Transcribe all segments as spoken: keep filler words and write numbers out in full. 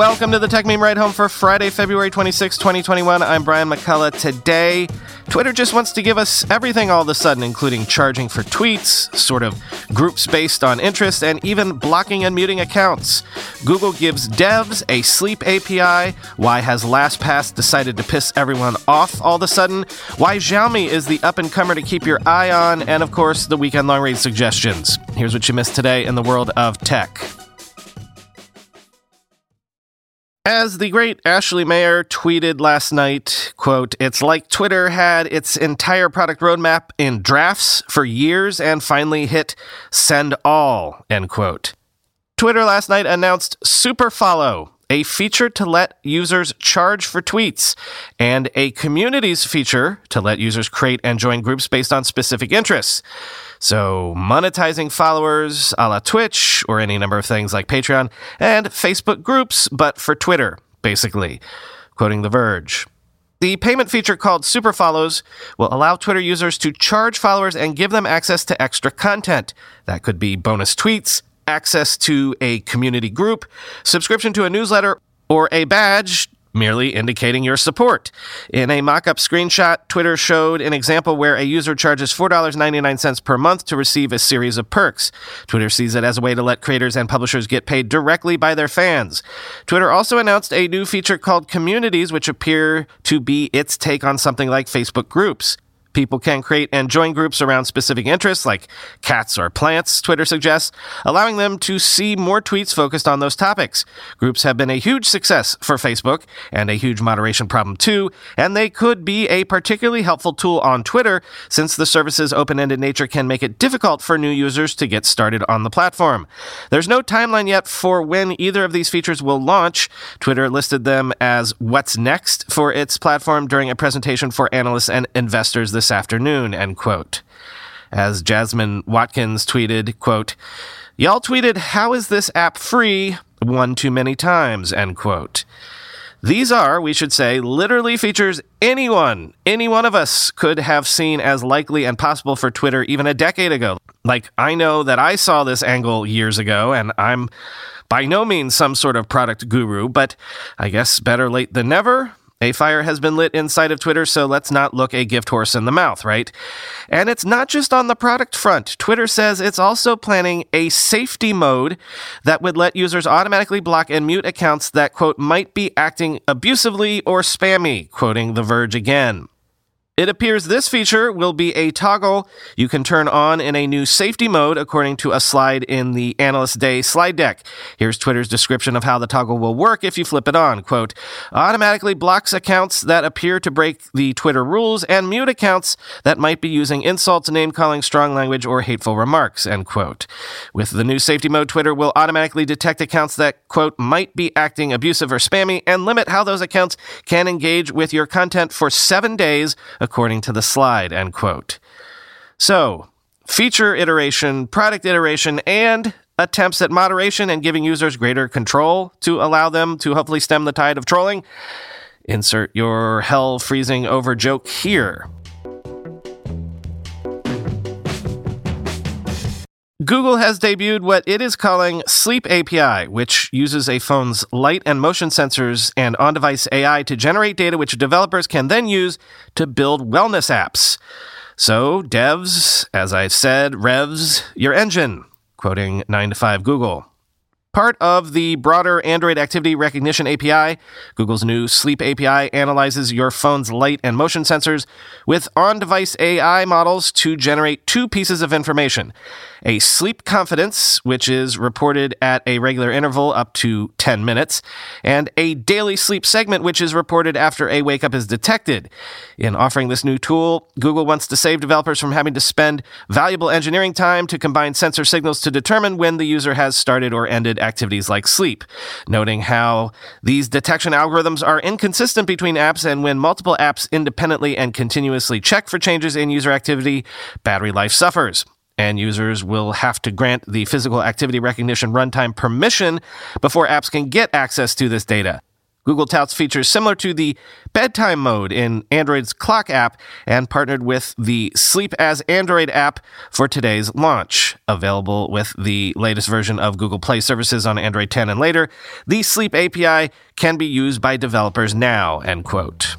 Welcome to the Tech Meme Ride Home for Friday, February twenty-sixth, twenty twenty-one. I'm Brian McCullough. Today, Twitter just wants to give us everything all of a sudden, including charging for tweets, sort of groups based on interest, and even blocking and muting accounts. Google gives devs a sleep A P I. Why has LastPass decided to piss everyone off all of a sudden? Why Xiaomi is the up-and-comer to keep your eye on, and of course, the weekend long-read suggestions. Here's what you missed today in the world of tech. As the great Ashley Mayer tweeted last night, quote, "It's like Twitter had its entire product roadmap in drafts for years and finally hit send all," end quote. Twitter last night announced Super Follow, a feature to let users charge for tweets, and a Communities feature to let users create and join groups based on specific interests. So monetizing followers a la Twitch or any number of things like Patreon and Facebook groups, but for Twitter, basically. Quoting The Verge. The payment feature called Super Follows will allow Twitter users to charge followers and give them access to extra content. That could be bonus tweets, access to a community group, subscription to a newsletter, or a badge merely indicating your support. In a mock-up screenshot, Twitter showed an example where a user charges four dollars and ninety-nine cents per month to receive a series of perks. Twitter sees it as a way to let creators and publishers get paid directly by their fans. Twitter also announced a new feature called Communities, which appear to be its take on something like Facebook groups. People can create and join groups around specific interests, like cats or plants, Twitter suggests, allowing them to see more tweets focused on those topics. Groups have been a huge success for Facebook, and a huge moderation problem too, and they could be a particularly helpful tool on Twitter, since the service's open-ended nature can make it difficult for new users to get started on the platform. There's no timeline yet for when either of these features will launch. Twitter listed them as what's next for its platform during a presentation for analysts and investors this This afternoon, end quote. As Jasmine Watkins tweeted, quote, "Y'all tweeted, how is this app free? One too many times," end quote. These are, we should say, literally features anyone, any one of us could have seen as likely and possible for Twitter even a decade ago. Like, I know that I saw this angle years ago, and I'm by no means some sort of product guru, but I guess better late than never. A fire has been lit inside of Twitter, so let's not look a gift horse in the mouth, right? And it's not just on the product front. Twitter says it's also planning a safety mode that would let users automatically block and mute accounts that, quote, "might be acting abusively or spammy," quoting The Verge again. It appears this feature will be a toggle you can turn on in a new safety mode, according to a slide in the Analyst Day slide deck. Here's Twitter's description of how the toggle will work if you flip it on. Quote, "Automatically blocks accounts that appear to break the Twitter rules and mute accounts that might be using insults, name-calling, strong language, or hateful remarks," end quote. With the new safety mode, Twitter will automatically detect accounts that, quote, "might be acting abusive or spammy," and limit how those accounts can engage with your content for seven days, according to the slide, end quote. So, feature iteration, product iteration, and attempts at moderation and giving users greater control to allow them to hopefully stem the tide of trolling. Insert your hell freezing over joke here. Google has debuted what it is calling Sleep A P I, which uses a phone's light and motion sensors and on-device A I to generate data which developers can then use to build wellness apps. So, devs, as I've said, revs your engine, quoting nine to five Google. Part of the broader Android Activity Recognition A P I, Google's new Sleep A P I analyzes your phone's light and motion sensors with on-device A I models to generate two pieces of information. A sleep confidence, which is reported at a regular interval up to ten minutes, and a daily sleep segment, which is reported after a wake-up is detected. In offering this new tool, Google wants to save developers from having to spend valuable engineering time to combine sensor signals to determine when the user has started or ended activities like sleep, noting how these detection algorithms are inconsistent between apps, and when multiple apps independently and continuously check for changes in user activity, battery life suffers, and users will have to grant the physical activity recognition runtime permission before apps can get access to this data. Google touts features similar to the bedtime mode in Android's Clock app and partnered with the Sleep as Android app for today's launch. Available with the latest version of Google Play services on Android ten and later, the Sleep A P I can be used by developers now, end quote.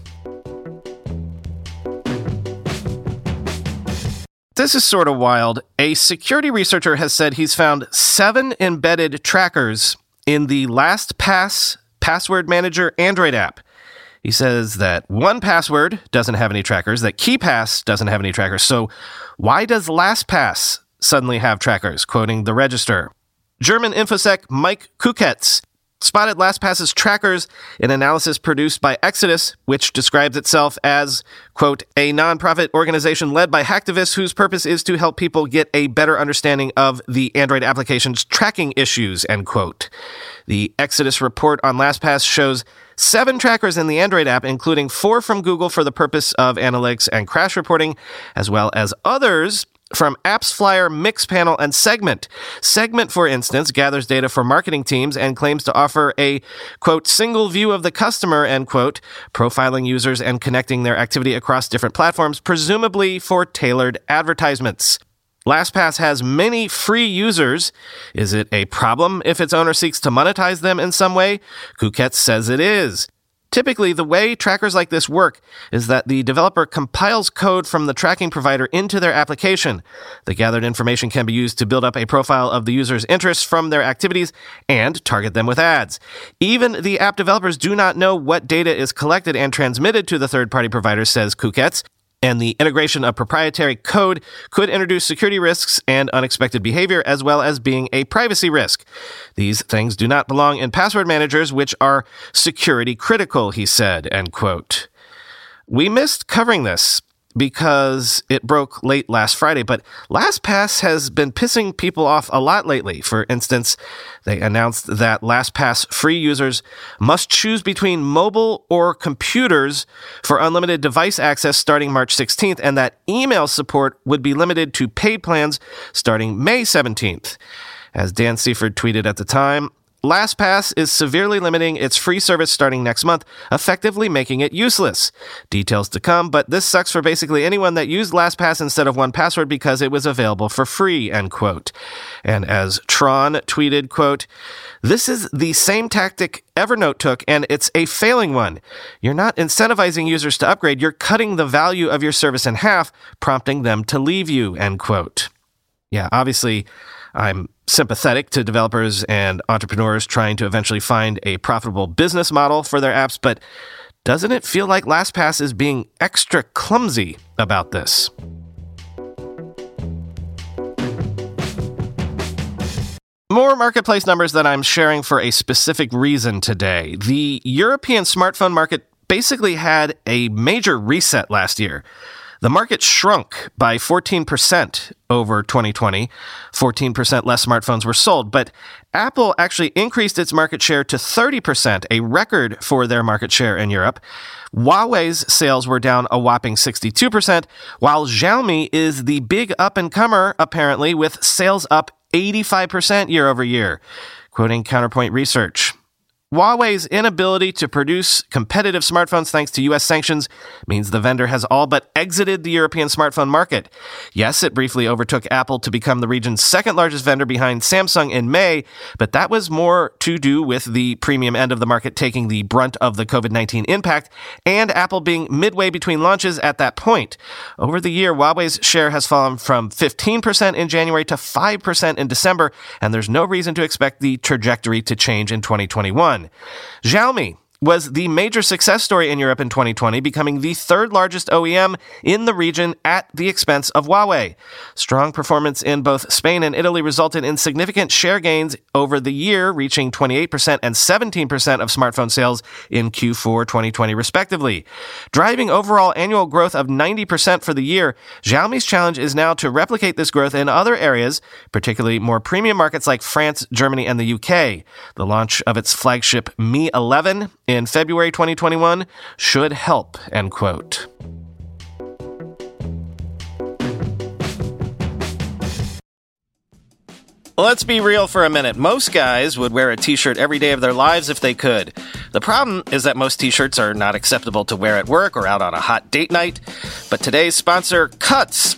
This is sort of wild. A security researcher has said he's found seven embedded trackers in the LastPass password manager Android app. He says that one Password doesn't have any trackers, that KeePass doesn't have any trackers. So why does LastPass suddenly have trackers? Quoting The Register. German InfoSec Mike Kuketz spotted LastPass's trackers in analysis produced by Exodus, which describes itself as, quote, a nonprofit organization led by hacktivists whose purpose is to help people get a better understanding of the Android application's tracking issues, end quote. The Exodus report on LastPass shows seven trackers in the Android app, including four from Google for the purpose of analytics and crash reporting, as well as others from AppsFlyer, MixPanel, and Segment. Segment, for instance, gathers data for marketing teams and claims to offer a, quote, single view of the customer, end quote, profiling users and connecting their activity across different platforms, presumably for tailored advertisements. LastPass has many free users. Is it a problem if its owner seeks to monetize them in some way? Kuketz says it is. Typically, the way trackers like this work is that the developer compiles code from the tracking provider into their application. The gathered information can be used to build up a profile of the user's interests from their activities and target them with ads. Even the app developers do not know what data is collected and transmitted to the third-party provider, says Kuketz, and the integration of proprietary code could introduce security risks and unexpected behavior, as well as being a privacy risk. These things do not belong in password managers, which are security critical, he said, end quote. We missed covering this because it broke late last Friday, but LastPass has been pissing people off a lot lately. For instance, they announced that LastPass free users must choose between mobile or computers for unlimited device access starting March sixteenth, and that email support would be limited to paid plans starting May seventeenth. As Dan Seifert tweeted at the time, LastPass is severely limiting its free service starting next month, effectively making it useless. Details to come, but this sucks for basically anyone that used LastPass instead of one Password because it was available for free, end quote. And as Tron tweeted, quote, this is the same tactic Evernote took, and it's a failing one. You're not incentivizing users to upgrade. You're cutting the value of your service in half, prompting them to leave you, end quote. Yeah, obviously, I'm sympathetic to developers and entrepreneurs trying to eventually find a profitable business model for their apps, but doesn't it feel like LastPass is being extra clumsy about this? More marketplace numbers that I'm sharing for a specific reason today. The European smartphone market basically had a major reset last year. The market shrunk by fourteen percent over twenty twenty. fourteen percent less smartphones were sold, but Apple actually increased its market share to thirty percent, a record for their market share in Europe. Huawei's sales were down a whopping sixty-two percent, while Xiaomi is the big up-and-comer, apparently, with sales up eighty-five percent year over year, quoting Counterpoint Research. Huawei's inability to produce competitive smartphones thanks to U S sanctions means the vendor has all but exited the European smartphone market. Yes, it briefly overtook Apple to become the region's second largest vendor behind Samsung in May, but that was more to do with the premium end of the market taking the brunt of the COVID nineteen impact and Apple being midway between launches at that point. Over the year, Huawei's share has fallen from fifteen percent in January to five percent in December, and there's no reason to expect the trajectory to change in twenty twenty-one. Xiaomi was the major success story in Europe in twenty twenty, becoming the third largest O E M in the region at the expense of Huawei. Strong performance in both Spain and Italy resulted in significant share gains over the year, reaching twenty-eight percent and seventeen percent of smartphone sales in Q four twenty twenty, respectively. Driving overall annual growth of ninety percent for the year, Xiaomi's challenge is now to replicate this growth in other areas, particularly more premium markets like France, Germany, and the U K. The launch of its flagship Mi eleven in February twenty twenty-one should help, end quote. Let's be real for a minute. Most guys would wear a t-shirt every day of their lives if they could. The problem is that most t-shirts are not acceptable to wear at work or out on a hot date night. But today's sponsor, Cuts,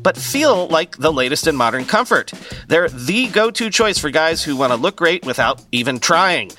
but feel like the latest in modern comfort. They're the go-to choice for guys who want to look great without even trying.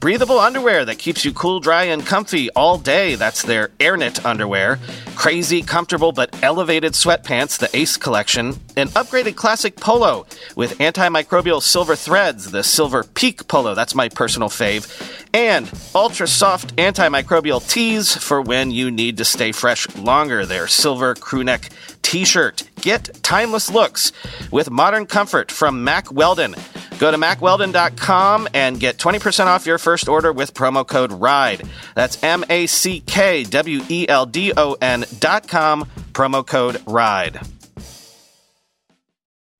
Breathable underwear that keeps you cool, dry, and comfy all day. That's their AirKnit underwear. Crazy, comfortable, but elevated sweatpants, the Ace collection. An upgraded classic polo with antimicrobial silver threads, the Silver Peak polo. That's my personal fave. And ultra-soft antimicrobial tees for when you need to stay fresh longer. Their Silver Crewneck T-shirt. Get timeless looks with modern comfort from Mack Weldon. Go to Mack Weldon dot com and get twenty percent off your first order with promo code RIDE. That's M A C K W E L D O N dot com, promo code RIDE.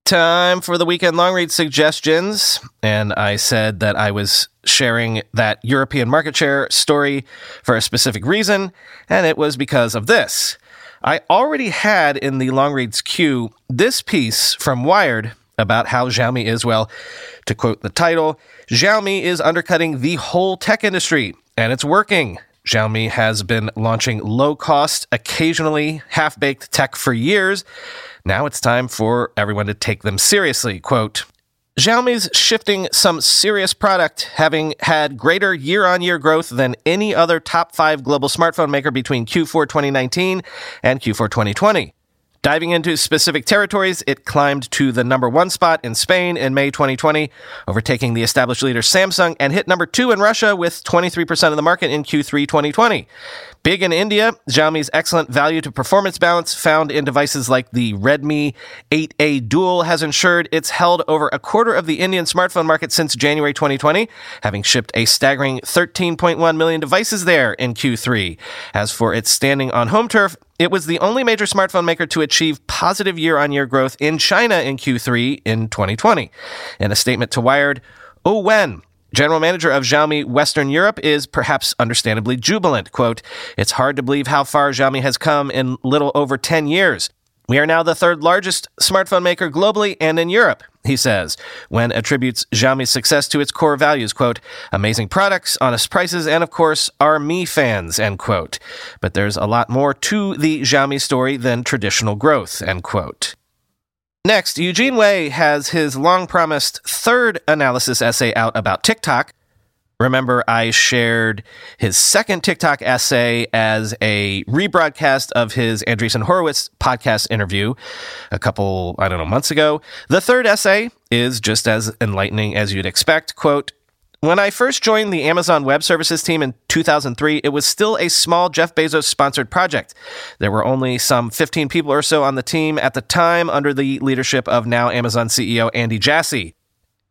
Time for the weekend long read suggestions. And I said that I was sharing that European market share story for a specific reason, and it was because of this. I already had in the long reads queue this piece from Wired about how Xiaomi is, well, to quote the title, Xiaomi is undercutting the whole tech industry, and it's working. Xiaomi has been launching low-cost, occasionally half-baked tech for years. Now it's time for everyone to take them seriously. Quote, Xiaomi's shifting some serious product, having had greater year-on-year growth than any other top five global smartphone maker between Q four twenty nineteen and Q four twenty twenty. Diving into specific territories, it climbed to the number one spot in Spain in May twenty twenty, overtaking the established leader Samsung, and hit number two in Russia with twenty-three percent of the market in Q three twenty twenty. Big in India, Xiaomi's excellent value-to-performance balance found in devices like the Redmi eight A Dual has ensured it's held over a quarter of the Indian smartphone market since January twenty twenty, having shipped a staggering thirteen point one million devices there in Q three. As for its standing on home turf, it was the only major smartphone maker to achieve positive year-on-year growth in China in Q three in twenty twenty. In a statement to Wired, Owen, general manager of Xiaomi Western Europe, is perhaps understandably jubilant. Quote, it's hard to believe how far Xiaomi has come in little over ten years. We are now the third largest smartphone maker globally and in Europe, he says, when attributes Xiaomi's success to its core values, quote, amazing products, honest prices, and of course, our me fans, end quote. But there's a lot more to the Xiaomi story than traditional growth, end quote. Next, Eugene Wei has his long-promised third analysis essay out about TikTok. Remember, I shared his second TikTok essay as a rebroadcast of his Andreessen Horowitz podcast interview a couple, I don't know, months ago. The third essay is just as enlightening as you'd expect. Quote, when I first joined the Amazon Web Services team in two thousand three, it was still a small Jeff Bezos-sponsored project. There were only some fifteen people or so on the team at the time under the leadership of now Amazon C E O Andy Jassy.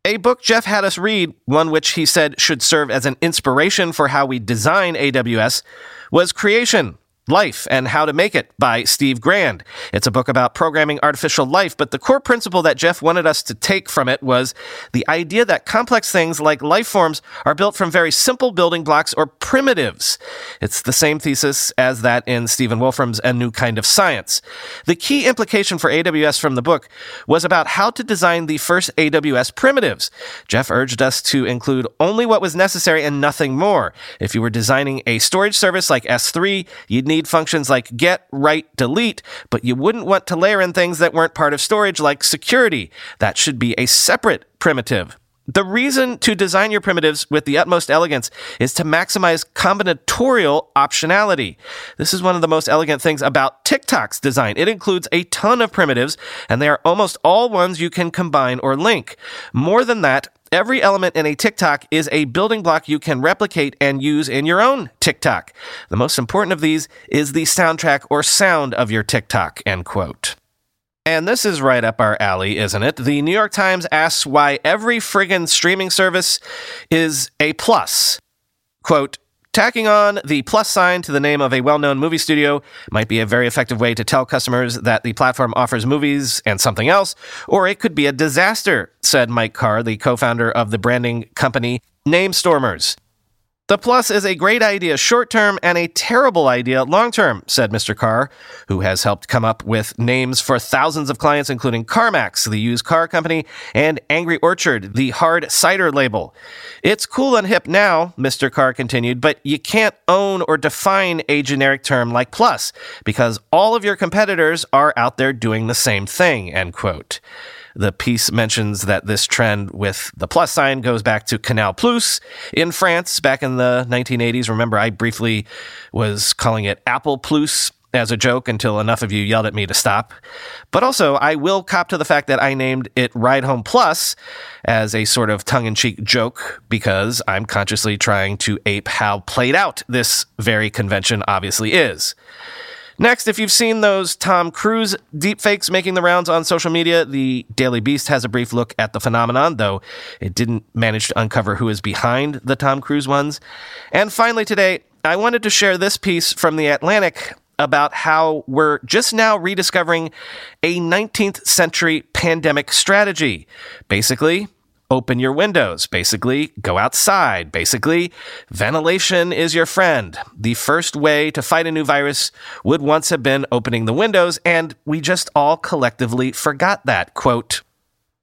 A book Jeff had us read, one which he said should serve as an inspiration for how we design A W S, was Creation, Life and How to Make It by Steve Grand. It's a book about programming artificial life, but the core principle that Jeff wanted us to take from it was the idea that complex things like life forms are built from very simple building blocks or primitives. It's the same thesis as that in Stephen Wolfram's A New Kind of Science. The key implication for A W S from the book was about how to design the first A W S primitives. Jeff urged us to include only what was necessary and nothing more. If you were designing a storage service like S three, you'd need functions like get, write, delete, but you wouldn't want to layer in things that weren't part of storage, like security. That should be a separate primitive. The reason to design your primitives with the utmost elegance is to maximize combinatorial optionality. This is one of the most elegant things about TikTok's design. It includes a ton of primitives, and they are almost all ones you can combine or link. More than that, every element in a TikTok is a building block you can replicate and use in your own TikTok. The most important of these is the soundtrack or sound of your TikTok, end quote. And this is right up our alley, isn't it? The New York Times asks why every friggin' streaming service is a plus. Quote, tacking on the plus sign to the name of a well-known movie studio might be a very effective way to tell customers that the platform offers movies and something else, or it could be a disaster, said Mike Carr, the co-founder of the branding company Namestormers. The plus is a great idea short-term and a terrible idea long-term, said Mister Carr, who has helped come up with names for thousands of clients, including CarMax, the used car company, and Angry Orchard, the hard cider label. It's cool and hip now, Mister Carr continued, but you can't own or define a generic term like plus, because all of your competitors are out there doing the same thing, end quote. The piece mentions that this trend with the plus sign goes back to Canal Plus in France back in the nineteen eighties. Remember, I briefly was calling it Apple Plus as a joke until enough of you yelled at me to stop. But also, I will cop to the fact that I named it Ride Home Plus as a sort of tongue-in-cheek joke because I'm consciously trying to ape how played out this very convention obviously is. Next, if you've seen those Tom Cruise deepfakes making the rounds on social media, the Daily Beast has a brief look at the phenomenon, though it didn't manage to uncover who is behind the Tom Cruise ones. And finally today, I wanted to share this piece from The Atlantic about how we're just now rediscovering a nineteenth century pandemic strategy. Basically, open your windows. Basically, go outside. Basically, ventilation is your friend. The first way to fight a new virus would once have been opening the windows, and we just all collectively forgot that. Quote,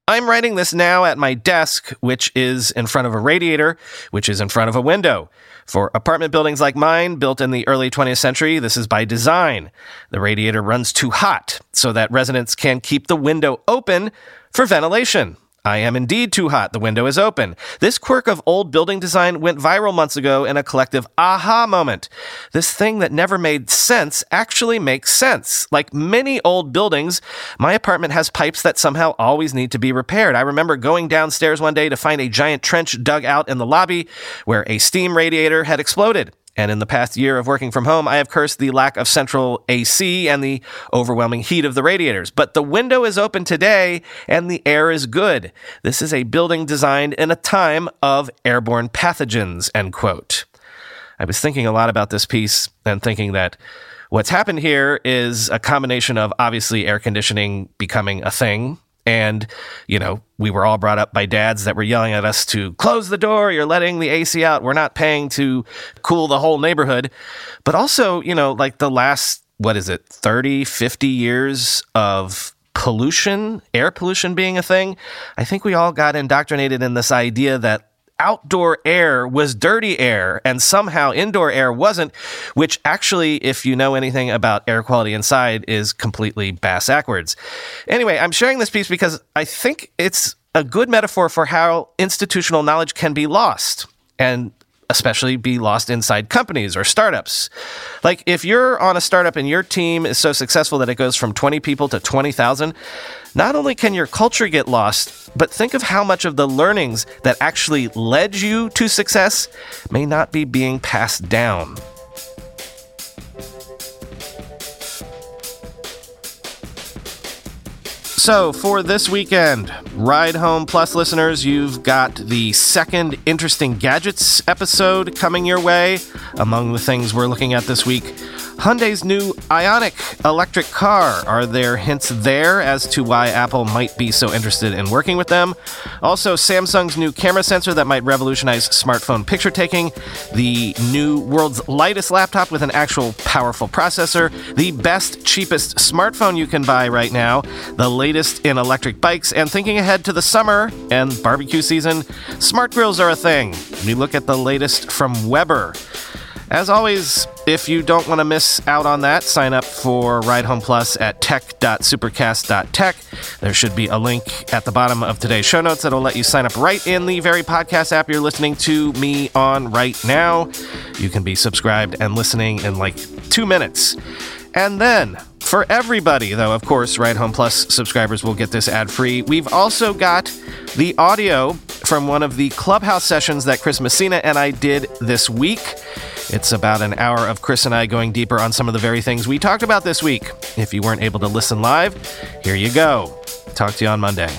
I'm writing this now at my desk, which is in front of a radiator, which is in front of a window. For apartment buildings like mine, built in the early twentieth century, this is by design. The radiator runs too hot so that residents can keep the window open for ventilation. I am indeed too hot. The window is open. This quirk of old building design went viral months ago in a collective aha moment. This thing that never made sense actually makes sense. Like many old buildings, my apartment has pipes that somehow always need to be repaired. I remember going downstairs one day to find a giant trench dug out in the lobby where a steam radiator had exploded. And in the past year of working from home, I have cursed the lack of central A C and the overwhelming heat of the radiators. But the window is open today, and the air is good. This is a building designed in a time of airborne pathogens, end quote. I was thinking a lot about this piece and thinking that what's happened here is a combination of obviously air conditioning becoming a thing. And, you know, we were all brought up by dads that were yelling at us to close the door, you're letting the A C out, we're not paying to cool the whole neighborhood. But also, you know, like the last, what is it, thirty, fifty years of pollution, air pollution being a thing, I think we all got indoctrinated in this idea that outdoor air was dirty air and somehow indoor air wasn't, which actually, if you know anything about air quality inside, is completely bass-ackwards. Anyway, I'm sharing this piece because I think it's a good metaphor for how institutional knowledge can be lost, and especially be lost inside companies or startups. Like if you're on a startup and your team is so successful that it goes from twenty people to twenty thousand, not only can your culture get lost, but think of how much of the learnings that actually led you to success may not be being passed down. So for this weekend, Ride Home Plus listeners, you've got the second Interesting Gadgets episode coming your way. Among the things we're looking at this week Hyundai's new Ioniq electric car. Are there hints there as to why Apple might be so interested in working with them? Also, Samsung's new camera sensor that might revolutionize smartphone picture taking, the new world's lightest laptop with an actual powerful processor, the best, cheapest smartphone you can buy right now, the latest in electric bikes, and thinking ahead to the summer and barbecue season, smart grills are a thing. We look at the latest from Weber. As always, if you don't want to miss out on that, sign up for Ride Home Plus at tech dot supercast dot tech. There should be a link at the bottom of today's show notes that'll let you sign up right in the very podcast app you're listening to me on right now. You can be subscribed and listening in like two minutes. And then, for everybody, though, of course, Ride Home Plus subscribers will get this ad-free. We've also got the audio from one of the Clubhouse sessions that Chris Messina and I did this week. It's about an hour of Chris and I going deeper on some of the very things we talked about this week. If you weren't able to listen live, here you go. Talk to you on Monday.